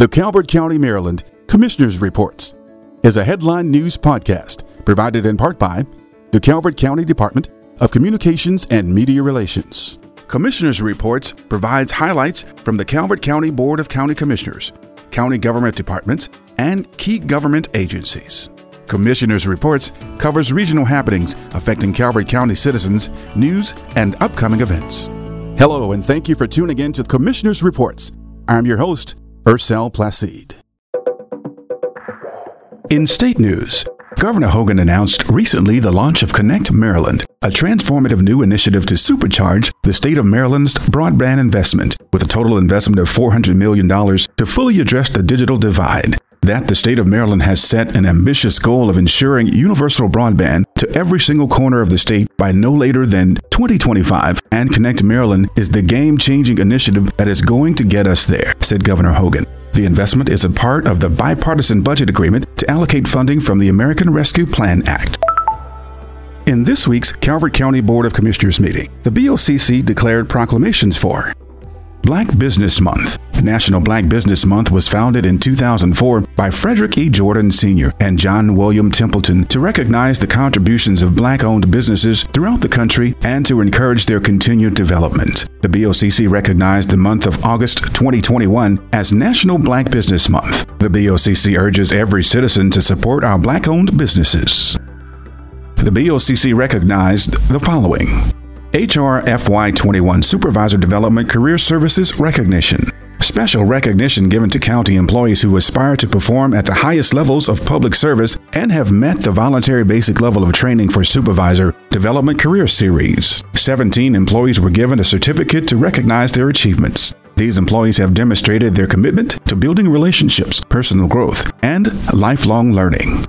The Calvert County, Maryland Commissioner's Reports is a headline news podcast provided in part by the Calvert County Department of Communications and Media Relations. Commissioner's Reports provides highlights from the Calvert County Board of County Commissioners, county government departments, and key government agencies. Commissioner's Reports covers regional happenings affecting Calvert County citizens, news, and upcoming events. Hello, and thank you for tuning in to Commissioner's Reports. I'm your host, Urselle Placide. In state news, Governor Hogan announced recently the launch of Connect Maryland, a transformative new initiative to supercharge the state of Maryland's broadband investment, with a total investment of $400 million to fully address the digital divide. That the state of Maryland has set an ambitious goal of ensuring universal broadband to every single corner of the state by no later than 2025, and Connect Maryland is the game-changing initiative that is going to get us there, said Governor Hogan. The investment is a part of the bipartisan budget agreement to allocate funding from the American Rescue Plan Act. In this week's Calvert County Board of Commissioners meeting, the BOCC declared proclamations for Black Business Month. National Black Business Month was founded in 2004 by Frederick E. Jordan Sr. and John William Templeton to recognize the contributions of black-owned businesses throughout the country and to encourage their continued development. The BOCC recognized the month of August 2021 as National Black Business Month. The BOCC urges every citizen to support our black-owned businesses. The BOCC recognized the following: HR FY21 Supervisor Development Career Services Recognition. Special recognition given to county employees who aspire to perform at the highest levels of public service and have met the voluntary basic level of training for Supervisor Development Career Series. 17 employees were given a certificate to recognize their achievements. These employees have demonstrated their commitment to building relationships, personal growth, and lifelong learning.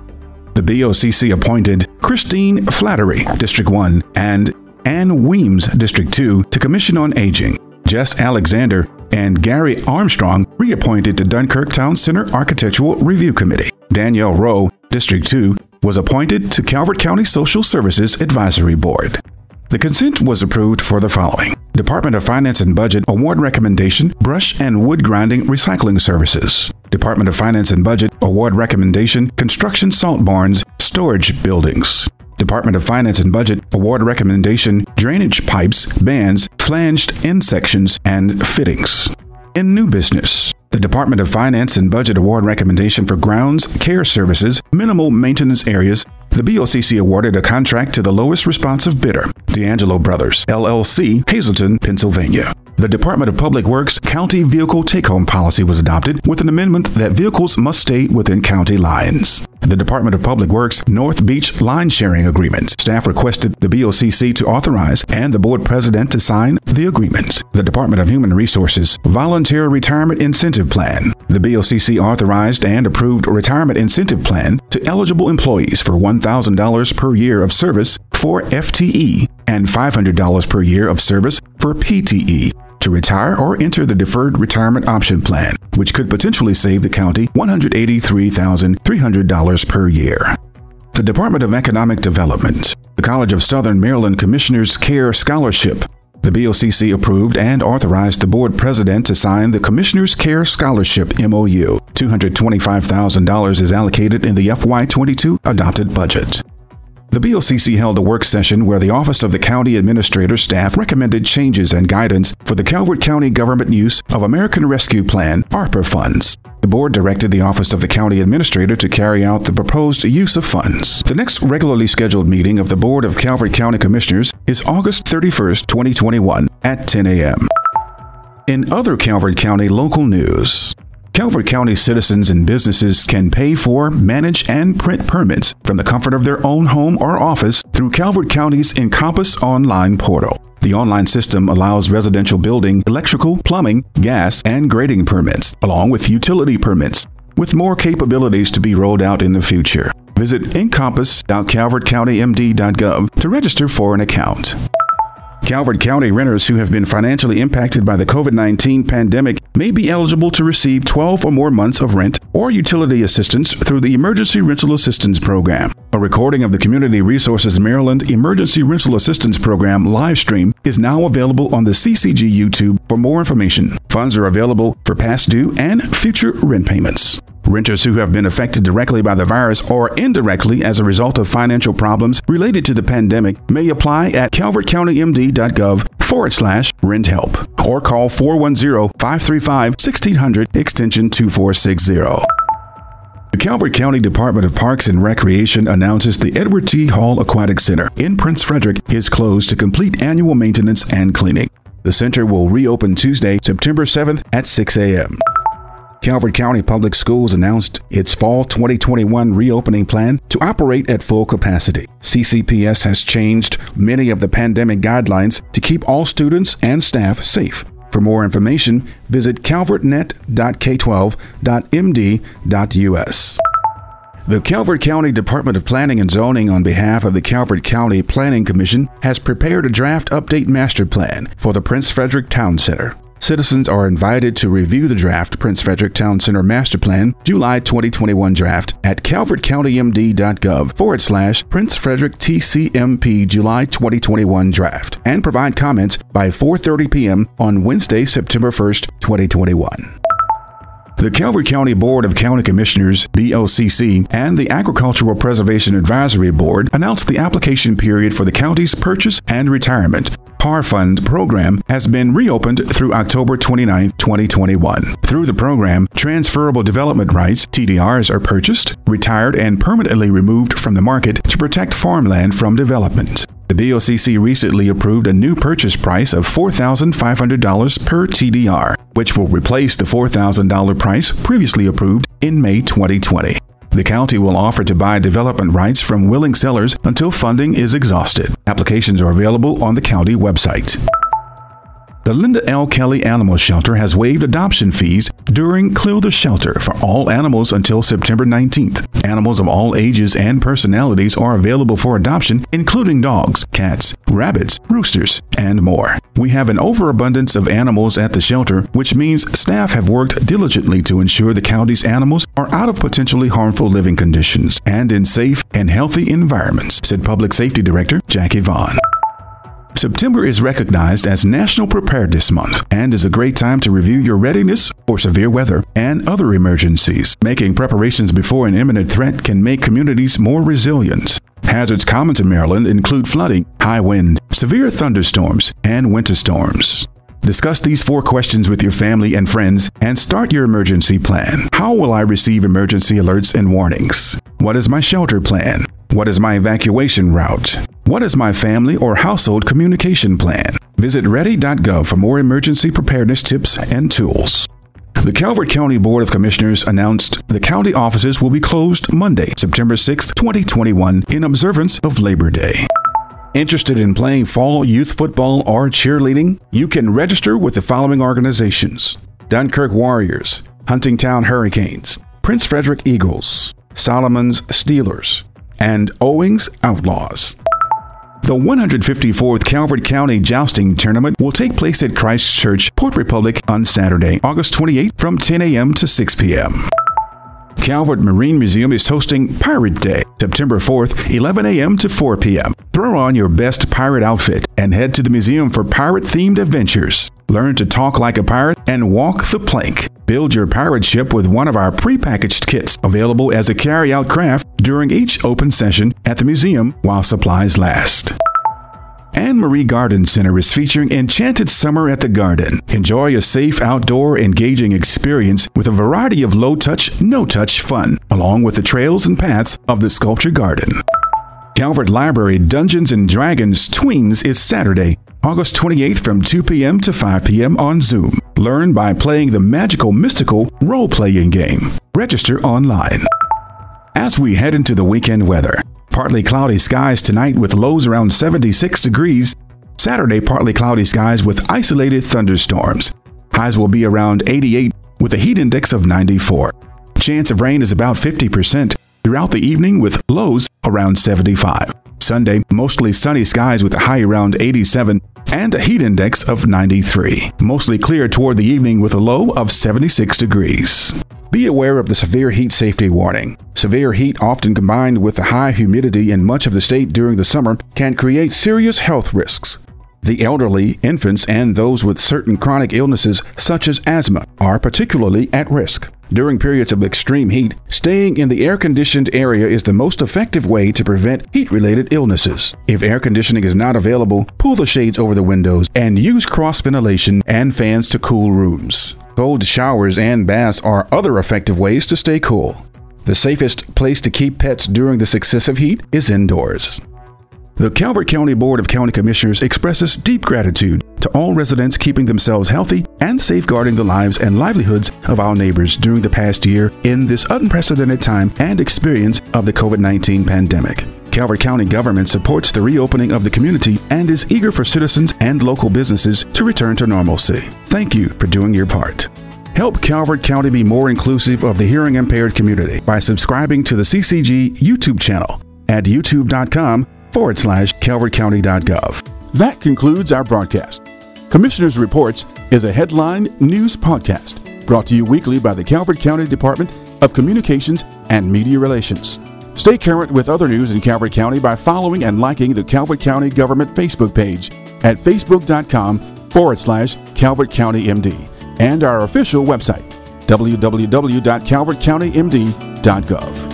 The BOCC appointed Christine Flattery, District 1, and Ann Weems, District 2, to Commission on Aging. Jess Alexander and Gary Armstrong reappointed to Dunkirk Town Center Architectural Review Committee. Danielle Rowe, District 2, was appointed to Calvert County Social Services Advisory Board. The consent was approved for the following: Department of Finance and Budget Award Recommendation Brush and Wood Grinding Recycling Services. Department of Finance and Budget Award Recommendation Construction Salt Barns Storage Buildings. Department of Finance and Budget Award Recommendation Drainage Pipes, Bands, Flanged End Sections, and Fittings. In new business, the Department of Finance and Budget Award Recommendation for Grounds Care Services Minimal Maintenance Areas, the BOCC awarded a contract to the lowest responsive bidder, DeAngelo Brothers, LLC, Hazleton, Pennsylvania. The Department of Public Works County Vehicle Take-Home Policy was adopted with an amendment that vehicles must stay within county lines. The Department of Public Works North Beach Line Sharing Agreement. Staff requested the BOCC to authorize and the board president to sign the agreement. The Department of Human Resources Volunteer Retirement Incentive Plan. The BOCC authorized and approved retirement incentive plan to eligible employees for $1,000 per year of service for FTE and $500 per year of service for PTE to retire or enter the Deferred Retirement Option Plan, which could potentially save the county $183,300 per year. The Department of Economic Development, the College of Southern Maryland Commissioners Care Scholarship. The BOCC approved and authorized the board president to sign the Commissioners Care Scholarship MOU. $225,000 is allocated in the FY22 adopted budget. The BOCC held a work session where the Office of the County Administrator staff recommended changes and guidance for the Calvert County government use of American Rescue Plan ARPA funds. The board directed the Office of the County Administrator to carry out the proposed use of funds. The next regularly scheduled meeting of the Board of Calvert County Commissioners is August 31st, 2021 at 10 a.m. In other Calvert County local news, Calvert County citizens and businesses can pay for, manage, and print permits from the comfort of their own home or office through Calvert County's Encompass online portal. The online system allows residential building, electrical, plumbing, gas, and grading permits, along with utility permits, with more capabilities to be rolled out in the future. Visit encompass.calvertcountymd.gov to register for an account. Calvert County renters who have been financially impacted by the COVID-19 pandemic may be eligible to receive 12 or more months of rent or utility assistance through the Emergency Rental Assistance Program. A recording of the Community Resources Maryland Emergency Rental Assistance Program live stream is now available on the CCG YouTube for more information. Funds are available for past due and future rent payments. Renters who have been affected directly by the virus or indirectly as a result of financial problems related to the pandemic may apply at calvertcountymd.gov/renthelp or call 410-535-1600 extension 2460. The Calvert County Department of Parks and Recreation announces the Edward T. Hall Aquatic Center in Prince Frederick is closed to complete annual maintenance and cleaning. The center will reopen Tuesday, September 7th at 6 a.m. Calvert County Public Schools announced its fall 2021 reopening plan to operate at full capacity. CCPS has changed many of the pandemic guidelines to keep all students and staff safe. For more information, visit calvertnet.k12.md.us. The Calvert County Department of Planning and Zoning, on behalf of the Calvert County Planning Commission, has prepared a draft update master plan for the Prince Frederick Town Center. Citizens are invited to review the draft Prince Frederick Town Center Master Plan July 2021 draft at calvertcountymd.gov/Prince Frederick TCMP July 2021 draft and provide comments by 4:30 p.m. on Wednesday, September 1st, 2021. The Calvert County Board of County Commissioners, BOCC, and the Agricultural Preservation Advisory Board announced the application period for the county's Purchase and Retirement PAR Fund program has been reopened through October 29, 2021. Through the program, transferable development rights, TDRs, are purchased, retired, and permanently removed from the market to protect farmland from development. The BOCC recently approved a new purchase price of $4,500 per TDR, which will replace the $4,000 price previously approved in May 2020. The county will offer to buy development rights from willing sellers until funding is exhausted. Applications are available on the county website. The Linda L. Kelly Animal Shelter has waived adoption fees during Clear the Shelter for all animals until September 19th. Animals of all ages and personalities are available for adoption, including dogs, cats, rabbits, roosters, and more. We have an overabundance of animals at the shelter, which means staff have worked diligently to ensure the county's animals are out of potentially harmful living conditions and in safe and healthy environments, said Public Safety Director Jackie Vaughn. September is recognized as National Preparedness Month and is a great time to review your readiness for severe weather and other emergencies. Making preparations before an imminent threat can make communities more resilient. Hazards common to Maryland include flooding, high wind, severe thunderstorms, and winter storms. Discuss these four questions with your family and friends and start your emergency plan. How will I receive emergency alerts and warnings? What is my shelter plan? What is my evacuation route? What is my family or household communication plan? Visit ready.gov for more emergency preparedness tips and tools. The Calvert County Board of Commissioners announced the county offices will be closed Monday, September 6, 2021, in observance of Labor Day. Interested in playing fall youth football or cheerleading? You can register with the following organizations: Dunkirk Warriors, Huntingtown Hurricanes, Prince Frederick Eagles, Solomon's Steelers, and Owings Outlaws. The 154th Calvert County Jousting Tournament will take place at Christ Church, Port Republic on Saturday, August 28th from 10 a.m. to 6 p.m. Calvert Marine Museum is hosting Pirate Day, September 4th, 11 a.m. to 4 p.m. Throw on your best pirate outfit and head to the museum for pirate-themed adventures. Learn to talk like a pirate and walk the plank. Build your pirate ship with one of our prepackaged kits available as a carry-out craft during each open session at the museum while supplies last. Anne Marie Garden Center is featuring Enchanted Summer at the Garden. Enjoy a safe, outdoor, engaging experience with a variety of low-touch, no-touch fun, along with the trails and paths of the Sculpture Garden. Calvert Library Dungeons & Dragons Tweens is Saturday, August 28th from 2 p.m. to 5 p.m. on Zoom. Learn by playing the magical, mystical role-playing game. Register online. As we head into the weekend weather, partly cloudy skies tonight with lows around 76 degrees. Saturday, partly cloudy skies with isolated thunderstorms. Highs will be around 88 with a heat index of 94. Chance of rain is about 50% throughout the evening with lows around 75. Sunday, mostly sunny skies with a high around 87 and a heat index of 93. Mostly clear toward the evening with a low of 76 degrees. Be aware of the severe heat safety warning. Severe heat, often combined with the high humidity in much of the state during the summer, can create serious health risks. The elderly, infants, and those with certain chronic illnesses such as asthma are particularly at risk. During periods of extreme heat, staying in the air-conditioned area is the most effective way to prevent heat-related illnesses. If air conditioning is not available, pull the shades over the windows and use cross-ventilation and fans to cool rooms. Cold showers and baths are other effective ways to stay cool. The safest place to keep pets during this excessive heat is indoors. The Calvert County Board of County Commissioners expresses deep gratitude to all residents keeping themselves healthy and safeguarding the lives and livelihoods of our neighbors during the past year in this unprecedented time and experience of the COVID-19 pandemic. Calvert County government supports the reopening of the community and is eager for citizens and local businesses to return to normalcy. Thank you for doing your part. Help Calvert County be more inclusive of the hearing impaired community by subscribing to the CCG YouTube channel at youtube.com/calvertcounty.gov. That concludes our broadcast. Commissioners Reports is a headline news podcast brought to you weekly by the Calvert County Department of Communications and Media Relations. Stay current with other news in Calvert County by following and liking the Calvert County Government Facebook page at facebook.com/Calvert County MD and our official website, www.calvertcountymd.gov.